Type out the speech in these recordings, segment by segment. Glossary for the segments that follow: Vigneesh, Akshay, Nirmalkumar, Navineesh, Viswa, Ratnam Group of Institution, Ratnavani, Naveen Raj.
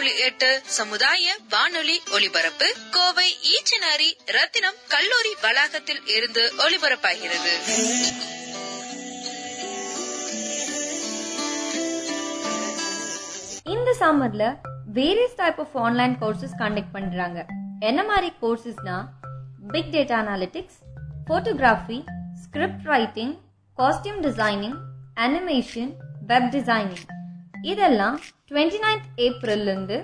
7.8 சமுதாய வானொலி ஒலிபரப்பு கோவை ஈச்சனாரி ரத்தினம் கல்லூரி வளாகத்தில் இருந்து ஒலிபரப்பாகிறது. இந்த சம்மர்ல various type of online courses conduct பண்றாங்க. என்ன மாதிரி கோர்சஸ்னா big data analytics, photography, script writing, costume designing, animation, web designing, இதெல்லாம் 29th ஏப்ரல்ல இருந்து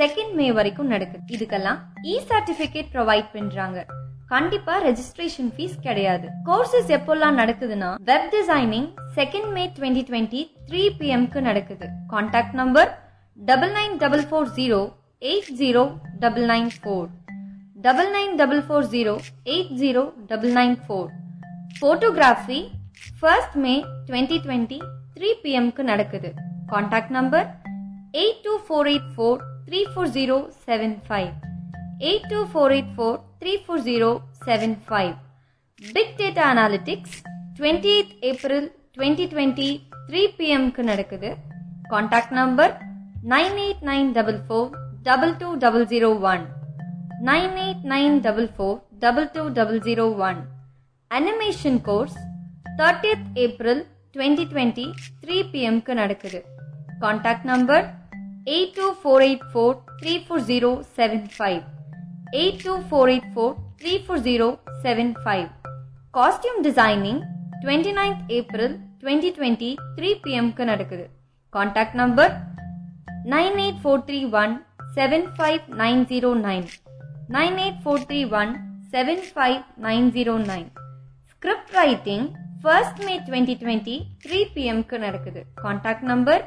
2nd மே வரைக்கும் நடக்குது. இதுக்கெல்லாம் இ சர்டிபிகேட் ப்ரொவைட் பண்றாங்க. கண்டிப்பா ரெஜிஸ்ட்ரேஷன் ஃபீஸ் கிடையாது. கோர்சஸ் எப்போல்லாம் நடக்குதுன்னா web designing 2nd May 2020 3 PM நடக்குது. Contact number 9944080994 9944080994. Photography 1st May 2020 3 PM நடக்குது. Contact number 8248434075 8248434075. Big data analytics 28th April 2020 3 PM நடக்குது. Contact number 9894422001 9894422001. Animation course 30th April 2020 3 PM நடக்குது. Contact number 8248434075 8248434075. Costume designing 29th April 2020 3 PM நடக்குது. Contact number 9843175909 9843175909. Script writing 1st May 2020 3 PM நடக்குது. Contact number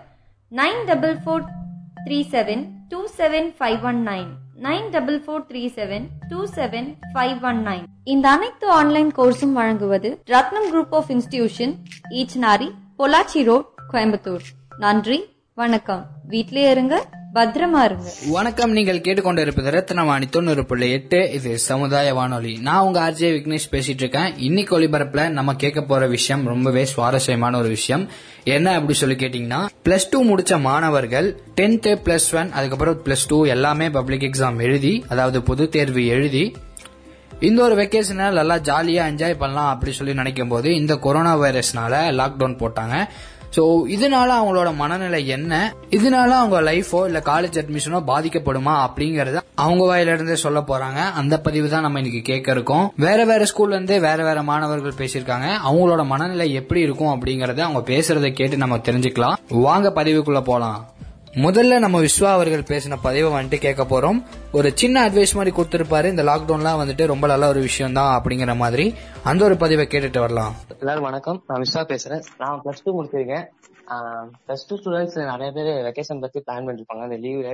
9443727519 9443727519. இந்த அனைத்து online கோர்ஸும் வழங்குவது ரத்னம் group of institution, Eachanari, Pollachi road, Coimbatore. நன்றி, வணக்கம். வீட்டிலே இருங்க, பத்திரமா இருங்க. வணக்கம், நீங்கள் கேட்டுக்கொண்டிருப்பது ரத்னவாணி 90.8. இது சமுதாய வானொலி. நான் உங்க ஆர்ஜே விக்னேஷ் பேசிட்டு இருக்கேன். இன்னைக்கு ஒலிபரப்புல நம்ம கேட்க போற விஷயம் ரொம்பவே சுவாரஸ்யமான ஒரு விஷயம். என்ன அப்படி சொல்லி கேட்டீங்கன்னா, பிளஸ் டூ முடிச்ச மாணவர்கள் 10th, +1, அதுக்கப்புறம் +2 எல்லாமே பப்ளிக் எக்ஸாம் எழுதி, அதாவது பொது தேர்வு எழுதி, இந்த ஒரு வெக்கேஷனை நல்லா ஜாலியா என்ஜாய் பண்ணலாம் அப்படி சொல்லி நினைக்கும் போது இந்த கொரோனா வைரஸ்னால லாக்டவுன் போட்டாங்க. ஸோ இதனால அவங்களோட மனநிலை என்ன, இதனால அவங்க லைஃபோ இல்லை காலேஜ் அட்மிஷனோ பாதிக்கப்படுமா அப்படிங்கறத அவங்க வாயிலிருந்தே சொல்ல போறாங்க. அந்த பதிவு தான் நம்ம இன்னைக்கு கேட்க இருக்கோம். வேற வேற ஸ்கூல்ல இருந்து வேற வேற மாணவர்கள் பேசியிருக்காங்க. அவங்களோட மனநிலை எப்படி இருக்கும் அப்படிங்கறத அவங்க பேசுறதை கேட்டு நம்ம தெரிஞ்சுக்கலாம். வாங்க பதிவுக்குள்ள போலாம். முதல்ல நம்ம விஸ்வா அவர்கள் பேசின பதிவை வந்துட்டு கேட்க போறோம். ஒரு சின்ன அட்வைஸ் மாதிரி கொடுத்திருப்பாரு. இந்த லாக்டவுன்லாம் வந்துட்டு ரொம்ப நல்ல ஒரு விஷயம் தான் அப்படிங்கிற மாதிரி அந்த ஒரு பதிவை கேட்டுட்டு வரலாம். எல்லாரும் வணக்கம், நான் விஸ்வா பேசுறேன். நான் +2 முடிச்சிருக்கேன். +2 ஸ்டூடெண்ட்ஸ் நிறைய பேர் வெக்கேஷன் பத்தி பிளான் பண்ணிருப்பாங்க. அந்த லீவ்ல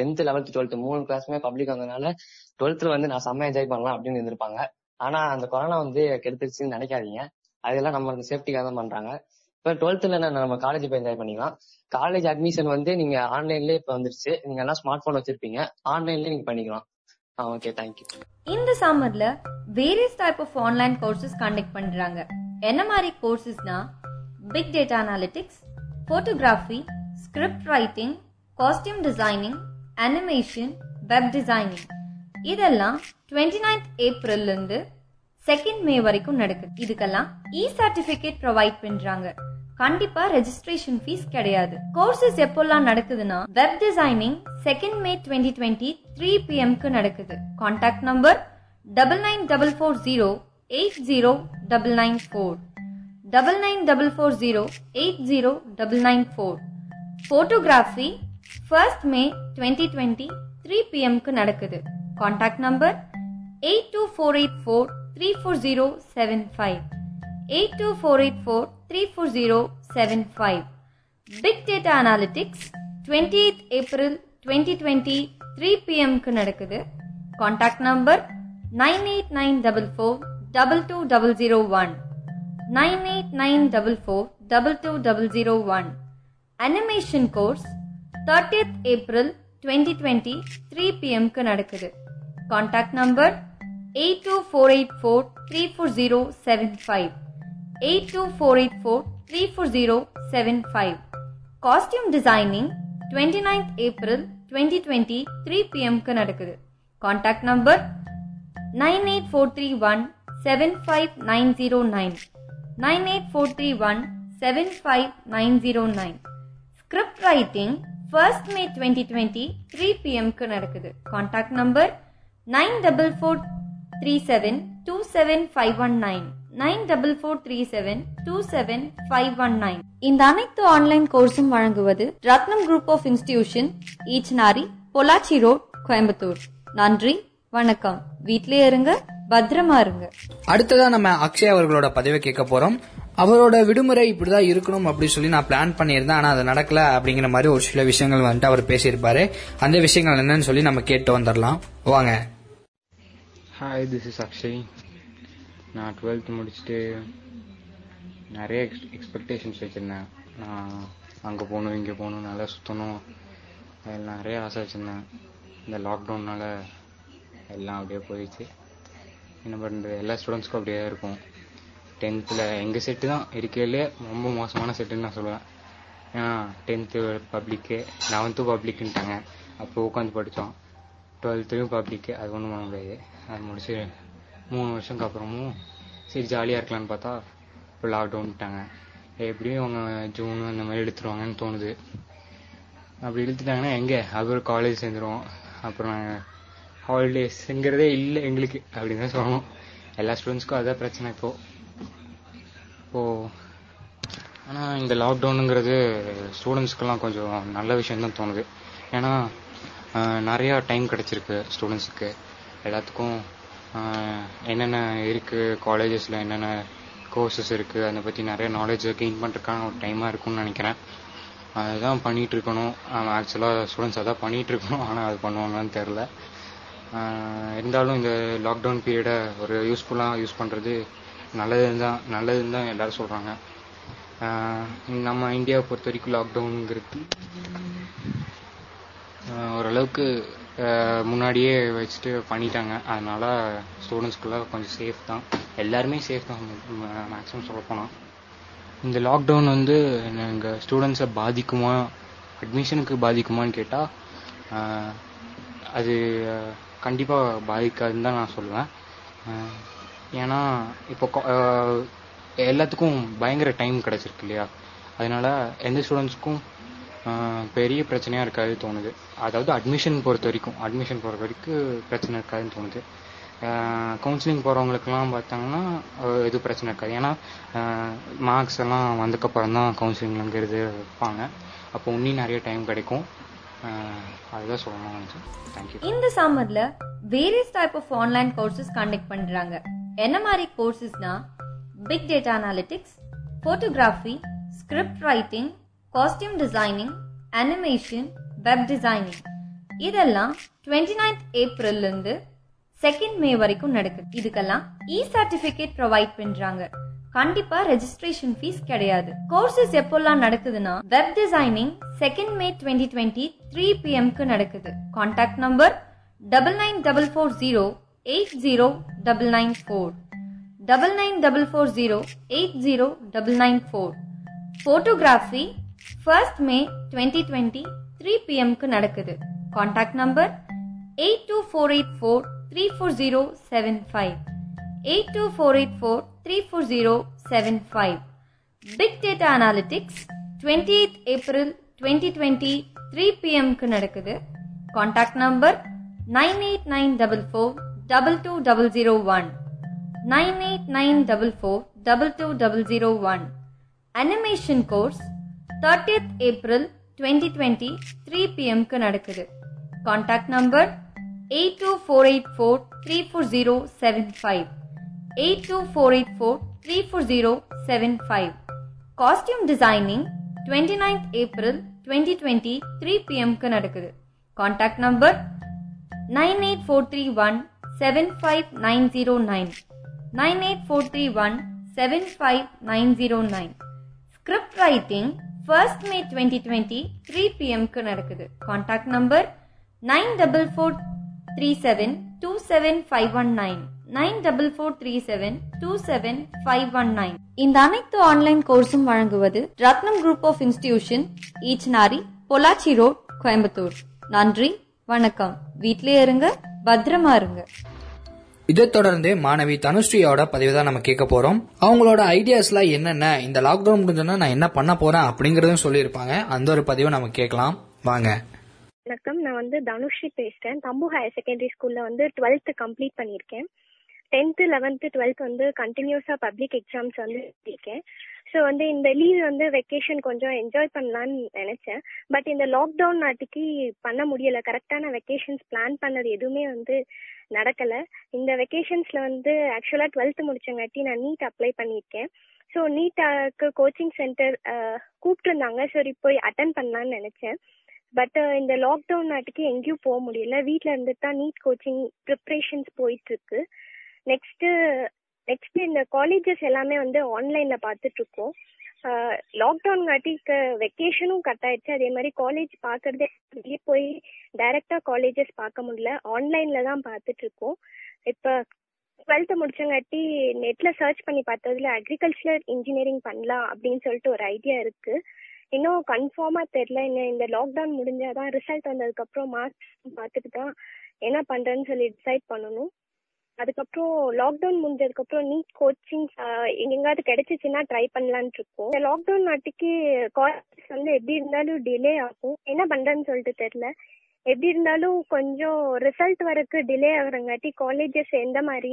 10th, 11th, 12th 3 கிளாஸுமே பப்ளிக் வந்ததுனால 12th வந்து நான் செம்ம என்ஜாய் பண்ணலாம் அப்படின்னு இருந்திருப்பாங்க. ஆனா அந்த கொரோனா வந்து கெடுத்துருச்சுன்னு நினைக்காதீங்க. அதெல்லாம் நம்ம சேஃப்டிக்காக தான் பண்றாங்க. இப்ப 12th நம்ம காலேஜ் போய் என்ஜாய் பண்ணிக்கலாம். காலேஜ் அட்மிஷன் வந்து நீங்க ஆன்லைன்லயே இப்ப வந்துருச்சு. நீங்க எல்லாம் ஸ்மார்ட் போன் வச்சிருப்பீங்க, ஆன்லைன்ல நீங்க பண்ணிக்கலாம். Okay, thank you. இந்த சம்மர்ல various type of online courses conduct பண்றாங்க. என்ன மாதிரி கோர்சஸ்னா big data analytics, photography, script writing, costume designing, animation, web designing, இதெல்லாம் 29th ஏப்ரல்ல இருந்து 2nd மே வரைக்கும் நடக்குது. இதுக்கெல்லாம் இ சர்டிபிகேட் ப்ரொவைட் பண்றாங்க. கண்டிப்பா ரெஜிஸ்ட்ரேஷன் ஃபீஸ் கிடையாது. கோர்சஸ் எப்போல்லாம் நடக்குதுன்னா web designing 2nd May 2020 3 PM நடக்குது. Contact number 9944080994 9944080994. Photography 1st May 2020 3 PM நடக்குது. Contact number 8248434075 8248434075. Big data analytics 28th April 2020 3 PM நடக்குது. Contact number 9894422001 9894422001. Animation course 30th April 2020 3 PM நடக்குது. Contact number 8248434075 8248434075. Costume designing 29th April 2020 3 PM நடக்குது. Contact number 9843175909 9843175909. Script writing 1st May 2020 3 PM நடக்குது. Contact number 9443727519 9443727519. இந்த அனைத்து online கோர்ஸும் வழங்குவது ரத்னம் group of institution, Eachanari, Pollachi road, Coimbatore. நன்றி, வணக்கம். வீட்டிலே இருங்க, பத்திரமா இருங்க. அடுத்ததா நம்ம அக்ஷய் அவர்களோட பதவி கேட்க போறோம். அவரோட விடுமுறை இப்படிதான் இருக்கணும் அப்படின்னு சொல்லி நான் பிளான் பண்ணியிருந்தேன், ஆனா அது நடக்கல அப்படிங்கிற மாதிரி ஒரு சில விஷயங்கள் வந்துட்டு அவர் பேசியிருப்பாரு. அந்த விஷயங்கள் என்னன்னு சொல்லி நம்ம கேட்டு வந்துடலாம், வாங்க. Hi, this is Akshay. நான் 12th முடிச்சுட்டு நிறைய எக்ஸ்பெக்டேஷன்ஸ் வச்சுருந்தேன். நான் அங்கே போகணும், இங்கே போகணும், நல்லா சுற்றணும், அதெல்லாம் நிறைய ஆசை வச்சுருந்தேன். இந்த லாக்டவுனால் எல்லாம் அப்படியே போயிடுச்சு. என்ன பண்ணுறது, எல்லா ஸ்டூடெண்ட்ஸ்க்கும் அப்படியே இருக்கும். 10th எங்கள் செட்டு தான் இருக்கையிலே ரொம்ப மோசமான செட்டுன்னு நான் சொல்லுவேன். ஏன்னா 10th பப்ளிக்கு, 11th பப்ளிக்குன்ட்டாங்க. அப்போ உட்காந்து படித்தோம். 12th பப்ளிக்கு, அது ஒன்றும் பண்ண முடியாது. அது முடிச்சு 3 வருஷத்துக்கு அப்புறமும் சரி ஜாலியாக இருக்கலான்னு பார்த்தா இப்போ லாக்டவுன்ட்டாங்க. எப்படியும் அவங்க ஜூன் அந்த மாதிரி இழுத்துருவாங்கன்னு தோணுது. அப்படி இழுத்துட்டாங்கன்னா எங்கே அப்புறம் காலேஜ் சேர்ந்துருவோம். அப்புறம் நாங்கள் ஹாலிடேஸுங்கிறதே இல்லை எங்களுக்கு அப்படின்னு தான் சொல்லணும். எல்லா ஸ்டூடெண்ட்ஸ்க்கும் அதுதான் பிரச்சனை இப்போது. ஆனால் இந்த லாக்டவுனுங்கிறது ஸ்டூடெண்ட்ஸ்க்கெல்லாம் கொஞ்சம் நல்ல விஷயந்தான் தோணுது. ஏன்னா நிறையா டைம் கிடச்சிருக்கு ஸ்டூடெண்ட்ஸுக்கு. எல்லாத்துக்கும் என்னென்ன இருக்குது, காலேஜஸில் என்னென்ன கோர்ஸஸ் இருக்குது, அதை பற்றி நிறைய நாலேஜை கெயின் பண்ணுறதுக்கான ஒரு டைமாக இருக்கும்னு நினைக்கிறேன். அதுதான் பண்ணிகிட்ருக்கணும். ஆக்சுவலாக ஸ்டூடெண்ட்ஸ் அதான் பண்ணிகிட்ருக்கணும், ஆனால் அது பண்ணுவாங்களான்னு தெரில. இருந்தாலும் இந்த லாக்டவுன் பீரியடை ஒரு யூஸ்ஃபுல்லாக யூஸ் பண்ணுறது நல்லதுன்னு தான் எல்லோரும் சொல்கிறாங்க. நம்ம இந்தியாவை பொறுத்த வரைக்கும் லாக்டவுனுங்கிறது ஓரளவுக்கு முன்னாடியே வச்சுட்டு பண்ணிட்டாங்க. அதனால் ஸ்டூடெண்ட்ஸ்குள்ளே கொஞ்சம் சேஃப் தான், எல்லாருமே சேஃப் தான் மேக்ஸிமம் சொல்லப்போனால். இந்த லாக்டவுன் வந்து எங்கள் ஸ்டூடெண்ட்ஸை பாதிக்குமா, அட்மிஷனுக்கு பாதிக்குமான்னு கேட்டால் அது கண்டிப்பாக பாதிக்காதுன்னு தான் நான் சொல்லுவேன். ஏன்னா இப்போ எல்லாத்துக்கும் பயங்கர டைம் கிடச்சிருக்கு இல்லையா, அதனால் எந்த ஸ்டூடெண்ட்ஸுக்கும் பெரிய பிரச்சனையாக இருக்காதுன்னு தோணுது. அதாவது அட்மிஷன் பொறுத்த வரைக்கும் பிரச்சனை இருக்காதுன்னு தோணுது. கவுன்சிலிங் போகிறவங்களுக்குலாம் பார்த்தாங்கன்னா எது பிரச்சனை இருக்காது. ஏன்னா மார்க்ஸ் எல்லாம் வந்ததுக்கப்புறம் தான் கவுன்சிலிங்கிறது வைப்பாங்க. அப்போ இன்னும் நிறைய டைம் கிடைக்கும். அதுதான் சொல்லணும்னு நினச்சேன். தேங்க்யூ. இந்த சம்மரில் various type of online courses conduct பண்ணுறாங்க. என்ன மாதிரி கோர்சஸ்னா big data analytics, photography, script writing, costume designing, animation, web designing. இதெல்லாம் 29th April இருந்து 2nd May வரைக்கும் நடக்குது. இதுக்கெல்லாம் e-certificate ப்ரொவைட் பண்றாங்க. கண்டிப்பா ரெஜிஸ்ட்ரேஷன் ஃபீஸ் கிடையாது. கோர்சஸ் எப்போல்லாம் நடக்குதுன்னா web designing 2nd May 2020 3 PM நடக்குது. Contact number 9944080994 9944080994. Photography 1st May 2020 3 PM நடக்குது. Contact number 8248434075 8248434075. Big data analytics 28th April 2020 3 PM நடக்குது. Contact number 9894422001 9894422001. Animation course 30th April 2020 3 PM நடக்குது. Contact number 8248434075 8248434075. Costume designing 29th April 2020 3 PM நடக்குது. Contact number 9843175909 9843175909. Script writing 1st May 2020 3 PM நடக்குது. Contact number 9443727519 9443727519. இந்த அனைத்து online கோர்ஸும் வழங்குவது ரத்னம் group of institution, Eachanari, Pollachi road, Coimbatore. நன்றி, வணக்கம். வீட்டிலே இருங்க, பத்திரமா இருங்க. இதை தொடர்ந்து மாணவி தனுஸ்ரீயோட பதிவு தான் நம்ம கேட்க போறோம். அவங்களோட ஐடியாஸ்ல என்னென்ன, இந்த லாக்டவுன் முடிஞ்சோன்னா நான் என்ன பண்ண போறேன் அப்படிங்கறதும் சொல்லியிருப்பாங்க. அந்த ஒரு பதிவை நம்ம கேட்கலாம், வாங்க. வணக்கம், நான் வந்து தனுஸ்ரீ பேசுறேன். தம்பு ஹையர் செகண்டரி ஸ்கூல்ல வந்து 12th கம்ப்ளீட் பண்ணியிருக்கேன். 10th 11th 12th வந்து கண்டினியூஸா பப்ளிக் எக்ஸாம்ஸ் வந்து இருக்கேன். ஸோ வந்து இந்த லீவ் வந்து வெக்கேஷன் கொஞ்சம் என்ஜாய் பண்ணலான்னு நினைச்சேன். பட் இந்த லாக்டவுன் நாட்டுக்கு பண்ண முடியலை. கரெக்டான வெக்கேஷன்ஸ் பிளான் பண்ணது எதுவுமே வந்து நடக்கலை. இந்த வெக்கேஷன்ஸ்ல வந்து ஆக்சுவலாக 12th முடிச்சங்காட்டி நான் நீட் அப்ளை பண்ணியிருக்கேன். ஸோ நீட்டாக்கு கோச்சிங் சென்டர் கூப்பிட்டுருந்தாங்க. சரி போய் அட்டன் பண்ணலான்னு நினைச்சேன். பட் இந்த லாக்டவுன் நாட்டுக்கு எங்கேயும் போக முடியல. வீட்டில் இருந்துட்டு தான் நீட் கோச்சிங் ப்ரிப்ரேஷன்ஸ் போயிட்டு இருக்கு. நெக்ஸ்ட் இந்த காலேஜஸ் எல்லாமே வந்து ஆன்லைன்ல பாத்துட்டு இருக்கோம். லாக்டவுன் காட்டி வெக்கேஷனும் கட் ஆயிடுச்சு. அதே மாதிரி காலேஜ் பாக்குறதே வெளியே போய் டைரக்டா காலேஜஸ் பார்க்க முடியல, ஆன்லைன்ல தான் பாத்துட்டு இருக்கோம். இப்ப 12th முடிச்சங்காட்டி நெட்ல சர்ச் பண்ணி பார்த்ததுல அக்ரிகல்ச்சர் இன்ஜினியரிங் பண்ணலாம் அப்படின்னு சொல்லிட்டு ஒரு ஐடியா இருக்கு. இன்னும் கன்ஃபார்மா தெரியல. இன்னும் இந்த லாக்டவுன் முடிஞ்சாதான் ரிசல்ட் வந்ததுக்கு அப்புறம் மார்க்ஸ் பார்த்துட்டு தான் என்ன பண்றேன்னு சொல்லி டிசைட் பண்ணணும். அதுக்கப்புறம் லாக்டவுன் முடிஞ்சதுக்கு அப்புறம் நீட் கோச்சிங் எங்கெங்காவது கிடைச்சிச்சுன்னா ட்ரை பண்ணலான் இருக்கோம். இந்த லாக்டவுன் நாட்டுக்கு காலேஜ் வந்து எப்படி இருந்தாலும் டிலே ஆகும். என்ன பண்றேன்னு சொல்லிட்டு தெரியல. எப்படி இருந்தாலும் கொஞ்சம் ரிசல்ட் வரக்கு டிலே ஆகுறங்காட்டி காலேஜஸ் எந்த மாதிரி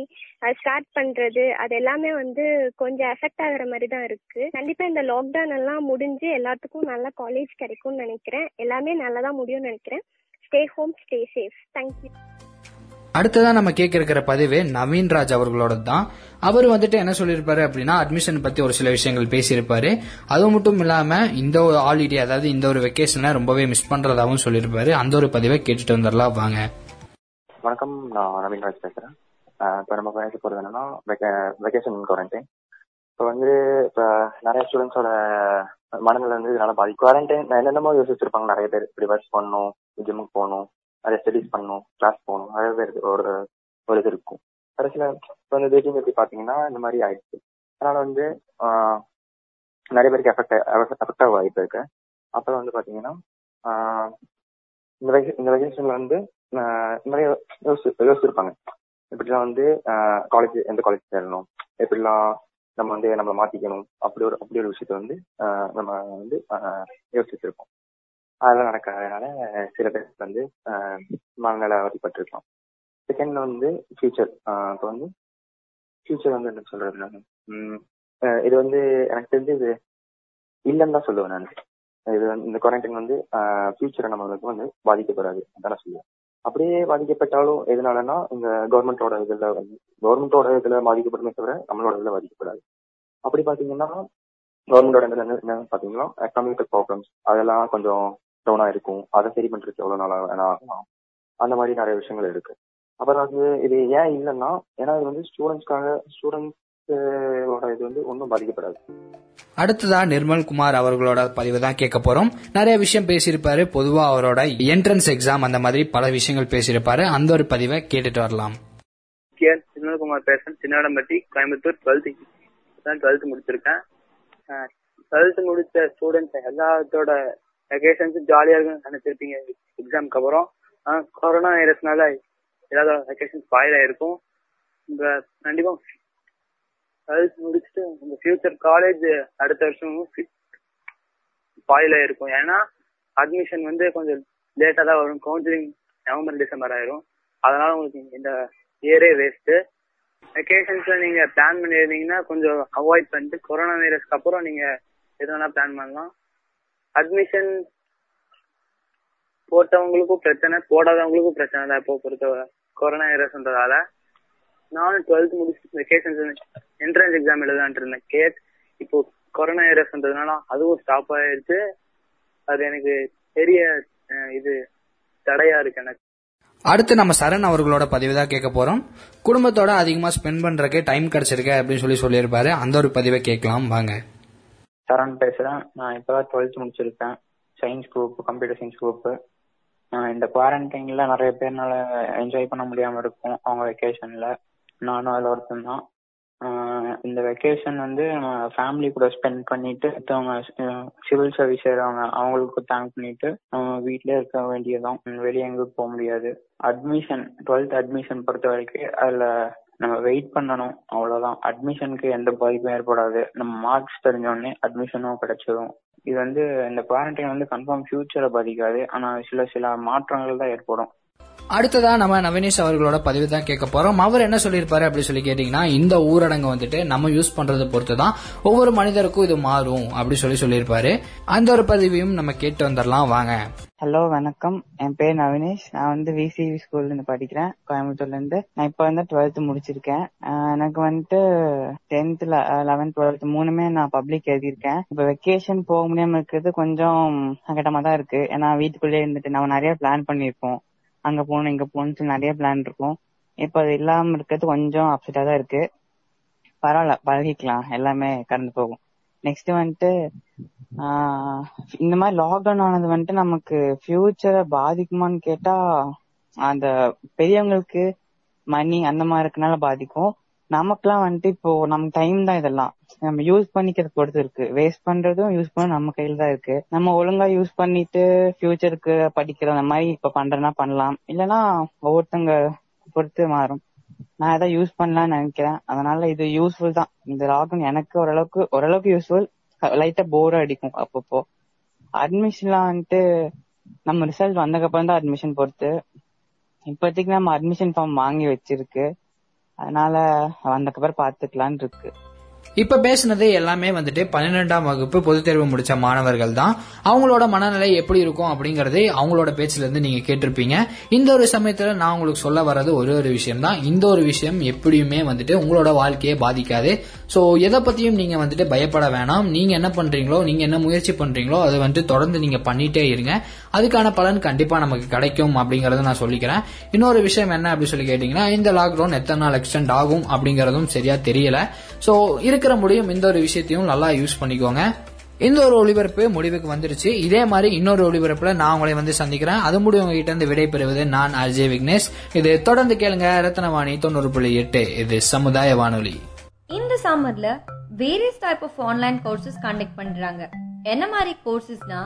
ஸ்டார்ட் பண்றது அது எல்லாமே வந்து கொஞ்சம் எஃபெக்ட் ஆகுற மாதிரி தான் இருக்கு. கண்டிப்பா இந்த லாக்டவுன் எல்லாம் முடிஞ்சு எல்லாத்துக்கும் நல்லா காலேஜ் கிடைக்கும்னு நினைக்கிறேன். எல்லாமே நல்லதா முடியும்னு நினைக்கிறேன். Stay home, stay safe. Thank you. அடுத்ததான் நம்ம கேட்க இருக்கிற பதிவு நவீன்ராஜ் அவர்களோட தான். அவர் வந்துட்டு என்ன சொல்லியிருப்பாரு அப்படின்னா, அட்மிஷன் பத்தி ஒரு சில விஷயங்கள் பேசியிருப்பாரு. அது மட்டும் இல்லாம இந்த ஒரு ஹாலிடே, அதாவது இந்த ஒரு வெக்கேஷனை ரொம்பவே மிஸ் பண்றதாகவும் சொல்லியிருப்பாரு. அந்த ஒரு பதிவை கேட்டுட்டு வந்துடலாம், வாங்க. வணக்கம், நான் நவீன்ராஜ் பேசுறேன். இப்போ நம்ம பேச போறது என்னன்னா வெக்கேஷன் குவாரண்டைன். இப்போ வந்து இப்போ நிறைய ஸ்டூடெண்ட்ஸோட மனநிலை வந்து இதனால பாதிக்கும். குவாரண்டைன் என்னென்னமோ யோசிச்சிருப்பாங்க நிறைய பேர். இப்படி ஒர்க் பண்ணணும், ஜிம்முக்கு போகணும், நிறைய ஸ்டடிஸ் பண்ணணும், கிளாஸ் போகணும், நிறைய பேர் ஒரு இது இருக்கும். கடைசியில் இப்போ வந்து டேட்டிங் பற்றி பார்த்தீங்கன்னா இந்த மாதிரி ஆயிடுச்சு. அதனால் வந்து நிறைய பேருக்கு எஃபெக்டாக வாய்ப்பு இருக்கு. அப்புறம் வந்து பார்த்தீங்கன்னா இந்த வெக்கேஷனில் வந்து நிறைய யோசிச்சிருப்பாங்க. இப்படிலாம் வந்து காலேஜ், எந்த காலேஜ் சேரணும், எப்படிலாம் நம்ம வந்து நம்மளை மாற்றிக்கணும், அப்படி ஒரு விஷயத்த வந்து நம்ம வந்து யோசிச்சிருப்போம். அதெல்லாம் நடக்காதனால சில பேருக்கு வந்து மனநல அவதிப்பட்டிருக்கலாம். செகண்ட் வந்து ஃபியூச்சர். இப்போ வந்து ஃபியூச்சர் வந்து என்ன சொல்றது, இது வந்து எனக்கு தெரிஞ்சு இது இல்லைன்னு தான் சொல்லுவேன் நான். இது வந்து இந்த குவாரண்டைன் வந்து ஃபியூச்சரை நம்மளுக்கு வந்து பாதிக்கப்படாது அதான் சொல்லுவேன். அப்படியே பாதிக்கப்பட்டாலும் எதனாலன்னா இந்த கவர்மெண்டோட இதில் பாதிக்கப்படுமே தவிர நம்மளோட இதில் பாதிக்கப்படாது. அப்படி பார்த்தீங்கன்னா கவர்மெண்டோட என்ன பார்த்தீங்கன்னா எக்கனாமிக்கல் ப்ராப்ளம்ஸ் அதெல்லாம் கொஞ்சம் டவுனா இருக்கும். அதை சரி பண்றதுக்கு எவ்வளவு நாளா வேணா ஆகலாம். அந்த மாதிரி நிறைய விஷயங்கள் இருக்கு. அப்புறம் வந்து இது ஏன் இல்லைன்னா ஏன்னா இது வந்து ஸ்டூடெண்ட்ஸோட இது வந்து ஒன்றும் பாதிக்கப்படாது. அடுத்ததா நிர்மல்குமார் அவர்களோட பதிவு தான் கேட்க போறோம். நிறைய விஷயம் பேசியிருப்பாரு. பொதுவா அவரோட என்ட்ரன்ஸ் எக்ஸாம் அந்த மாதிரி பல விஷயங்கள் பேசியிருப்பாரு. அந்த ஒரு பதிவை கேட்டுட்டு வரலாம். நிர்மல்குமார் பேசுறேன், சின்னடம்பட்டி, கோயம்புத்தூர். 12th முடிச்சிருக்கேன். 12th முடிச்ச ஸ்டூடெண்ட்ஸ் எல்லாத்தோட வெக்கேஷன்ஸும் ஜாலியாக இருக்குன்னு நினைச்சிருப்பீங்க எக்ஸாம்க்கு அப்புறம். ஆனால் கொரோனா வைரஸ்னால எல்லாத்தோட வெக்கேஷன்ஸ் ஸ்பாயில் ஆகிருக்கும். இந்த கண்டிப்பாக 12th முடிச்சுட்டு இந்த ஃபியூச்சர் காலேஜ் அடுத்த வருஷமும் ஸ்பாயில் ஆகிருக்கும். ஏன்னா அட்மிஷன் வந்து கொஞ்சம் லேட்டாக தான் வரும். கவுன்சிலிங் நவம்பர் டிசம்பர் ஆயிரும். அதனால உங்களுக்கு இந்த இயரே வேஸ்ட்டு. வெக்கேஷன்ஸ்ல நீங்க பிளான் பண்ணி இருந்தீங்கன்னா கொஞ்சம் அவாய்ட் பண்ணிட்டு கொரோனா வைரஸ்க்கு அப்புறம் நீங்க எதுனா பிளான் பண்ணலாம். அட்மிஷன் போட்டவங்களுக்கும் பிரச்சனை, போடாதவங்களுக்கும் பிரச்சனை தான் இப்போ பொறுத்தவரை கொரோனா வைரஸ்ன்றதால. நானும் 12th முடிச்சு வெக்கேஷன்ஸ் என்ட்ரன்ஸ் எக்ஸாம் எழுதான்ட்டு இருந்தேன். கேட் இப்போ கொரோனா வைரஸ்ன்றதுனால அதுவும் ஸ்டாப் ஆயிடுச்சு. அது எனக்கு பெரிய இது தடையா இருக்கு எனக்கு. அடுத்து நம்ம சரண் அவர்களோட பதிவு தான் கேட்க போறோம். குடும்பத்தோட அதிகமா ஸ்பெண்ட் பண்றதுக்கு டைம் கிடைச்சிருக்க அப்படின்னு சொல்லியிருப்பாரு. அந்த ஒரு பதிவை கேட்கலாம், வாங்க. சரண் பேசுறேன். நான் இப்பதான் 12th முடிச்சிருக்கேன். Science group, computer science group. இந்த குவாரண்டைன்ல நிறைய பேர்னால என்ஜாய் பண்ண முடியாம இருக்கும் அவங்க வெக்கேஷன்ல. நானும் அதுல ஒருத்தந்தான். இந்த வெக்கேஷன் வந்து நம்ம ஃபேமிலி கூட ஸ்பெண்ட் பண்ணிட்டு மற்றவங்க சிவில் சர்வீஸ் செய்யறவங்க அவங்களுக்கு தேங்க் பண்ணிட்டு நம்ம வீட்லயே இருக்க வேண்டியதுதான், வெளியே எங்கேயும் போக முடியாது. அட்மிஷன் 12th அட்மிஷன் பொறுத்த வரைக்கும் அதுல நம்ம வெயிட் பண்ணணும், அவ்வளவுதான். அட்மிஷனுக்கு எந்த பாதிப்பும் ஏற்படாது, நம்ம மார்க்ஸ் தெரிஞ்சோடனே அட்மிஷனும் கிடைச்சிடும். இது வந்து இந்த குவாரண்டைன் வந்து கன்ஃபார்ம் ஃபியூச்சரை பாதிக்காது, ஆனா சில மாற்றங்கள் தான் ஏற்படும். அடுத்ததா நம்ம நவீனேஷ் அவர்களோட பதிவு தான் கேட்க போறோம். அவர் என்ன சொல்லியிருப்பாரு அப்படின்னு சொல்லி கேட்டீங்கன்னா, இந்த ஊரடங்கு வந்துட்டு நம்ம யூஸ் பண்றதை பொறுத்துதான் ஒவ்வொரு மனிதருக்கும் இது மாறும் அப்படின்னு சொல்லியிருப்பாரு. அந்த ஒரு பதிவையும் நம்ம கேட்டு வந்துடலாம், வாங்க. ஹலோ வணக்கம், என் பேர் நவீனேஷ். நான் வந்து விசிவி ஸ்கூல்ல இருந்து படிக்கிறேன், கோயம்புத்தூர்ல இருந்து. நான் இப்ப வந்து 12th முடிச்சிருக்கேன். எனக்கு வந்துட்டு 10th 11th 12th மூணுமே நான் பப்ளிக் எழுதியிருக்கேன். இப்ப வெக்கேஷன் போக முடியாம இருக்கிறது கொஞ்சம் சங்கடமா தான் இருக்கு. ஏன்னா வீட்டுக்குள்ளேயே இருந்துட்டு நம்ம நிறைய பிளான் பண்ணிருப்போம், அங்க போகணும் இங்க போகணும்னு சொல்லி நிறைய பிளான் இருக்கும். இப்ப அது இல்லாம இருக்கிறது கொஞ்சம் அப்செட்டா தான் இருக்கு. பரவாயில்ல, பழகிக்கலாம், எல்லாமே கடந்து போகும். நெக்ஸ்ட் வந்துட்டு இந்த மாதிரி லாக்டவுன் ஆனது வந்துட்டு நமக்கு ஃபியூச்சரை பாதிக்குமான்னு கேட்டா, அந்த பெரியவங்களுக்கு மணி அந்த மாதிரி இருக்கனால பாதிக்கும். நமக்குலாம் வந்துட்டு இப்போ நமக்கு டைம் தான், இதெல்லாம் நம்ம யூஸ் பண்ணிக்கிறது பொறுத்து இருக்கு. வேஸ்ட் பண்றதும் யூஸ் பண்ண நம்ம கையில தான் இருக்கு. நம்ம ஒழுங்கா யூஸ் பண்ணிட்டு ஃபியூச்சருக்கு படிக்கிற அந்த மாதிரி இப்ப பண்றதுனா பண்ணலாம், இல்லைன்னா ஒவ்வொருத்தங்க பொறுத்து மாறும். நான் எதாவது யூஸ் பண்ணலாம்னு நினைக்கிறேன். அதனால இது யூஸ்ஃபுல் தான். இந்த லாக்டவுன் எனக்கு ஓரளவுக்கு யூஸ்ஃபுல். லைட்டா போர் அடிக்கும் அப்பப்போ. அட்மிஷன்லாம் வந்துட்டு நம்ம ரிசல்ட் வந்ததுக்கப்புறம் தான் அட்மிஷன் பொறுத்து. இப்போதைக்கு நம்ம அட்மிஷன் ஃபார்ம் வாங்கி வச்சிருக்கு, அதனால வந்ததுக்கப்புறம் பாத்துக்கலாம் இருக்கு. இப்ப பேசுனது எல்லாமே வந்துட்டு 12ஆம் வகுப்பு பொதுத் தேர்வு முடிச்ச மாணவர்கள் தான். அவங்களோட மனநிலை எப்படி இருக்கும் அப்படிங்கறதே அவங்களோட பேச்சுல இருந்து நீங்க கேட்டிருப்பீங்க. இந்த ஒரு சமயத்துல நான் உங்களுக்கு சொல்ல வர்றது ஒரு விஷயம் தான். இந்த ஒரு விஷயம் எப்படியுமே வந்துட்டு உங்களோட வாழ்க்கையை பாதிக்காது. சோ எதை பத்தியும் நீங்க வந்துட்டு பயப்பட வேணாம். நீங்க என்ன பண்றீங்களோ, நீங்க என்ன முயற்சி பண்றீங்களோ அதை வந்துட்டு தொடர்ந்து நீங்க பண்ணிட்டே இருங்க. அதுக்கான பலன் கண்டிப்பா நமக்கு கிடைக்கும் அப்படிங்கறத நான் சொல்லிக்கிறேன். இன்னொரு விஷயம் என்ன அப்படின்னு சொல்லி கேட்டீங்கன்னா, இந்த லாக்டவுன் எத்தனை நாள் எக்ஸ்டெண்ட் ஆகும் அப்படிங்கறதும் சரியா தெரியல. சோ இருக்கிற முடியும் இந்த ஒரு விஷயத்தையும் நல்லா யூஸ் பண்ணிக்கோங்க. இந்த ஒரு ஒளிபரப்பு முடிவுக்கு வந்துருச்சு. இதே மாதிரி இன்னொரு ஒளிபரப்புல நான் உங்களை வந்து சந்திக்கிறேன். அது முடிவு உங்ககிட்ட இருந்து விடை பெறுவது நான் அஜய் விக்னேஷ். இது தொடர்ந்து கேளுங்க ரத்னவாணி 90.8. இது சமுதாய வானொலி. இந்த சம்மர்ல various type of online courses conduct பண்றாங்க. என்ன மாதிரி கோர்சஸ்னா,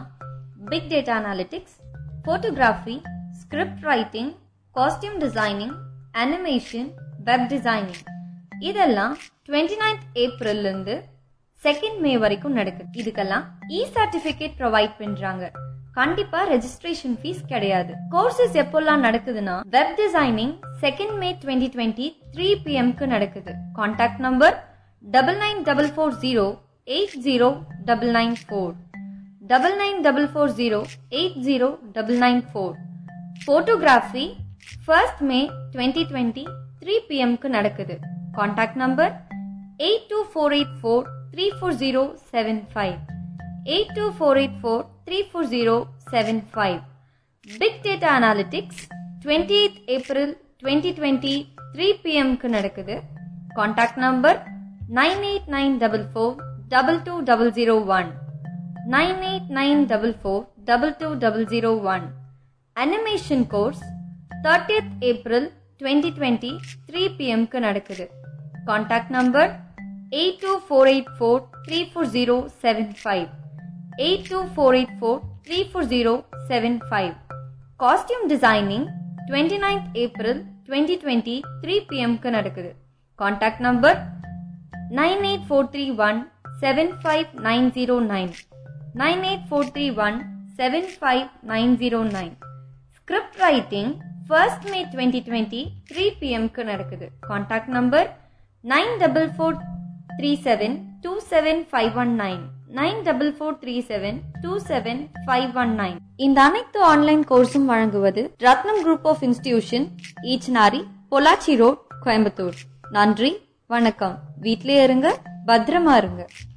big data analytics, photography, script writing, costume designing, animation, web designing, இதெல்லாம் 29th ஏப்ரல்ல இருந்து 2nd மே வரைக்கும் நடக்குது. இதுக்கெல்லாம் இ சர்டிபிகேட் ப்ரொவைட் பண்றாங்க. கண்டிப்பா ரெஜிஸ்ட்ரேஷன் ஃபீஸ் கிடையாது. கோர்சஸ் எப்பெல்லாம் நடக்குதுன்னா, web designing 2nd May 2020 3 PM நடக்குது. Contact number 9944080994 9944080994. Photography 1st May 2020 3 PM நடக்குது. Contact number 8248434075 8248434075. Big data analytics 28th April 2020 3 PM நடக்குது. Contact number 9894422001 9894422001. Animation course 30th April 2020 3 PM நடக்குது. Contact number 8248434075 8248434075. Costume designing 29th April 2020 3 PM நடக்குது. Contact number 9843175909 9843175909. Script writing 1st May 2020 3 PM நடக்குது. Contact number 9443727519 9443727519. இந்த அனைத்து online கோர்ஸும் வழங்குவது ரத்னம் group of institution, Eachanari, Pollachi road, Coimbatore. நன்றி, வணக்கம். வீட்டிலே இருங்க, பத்திரமா இருங்க.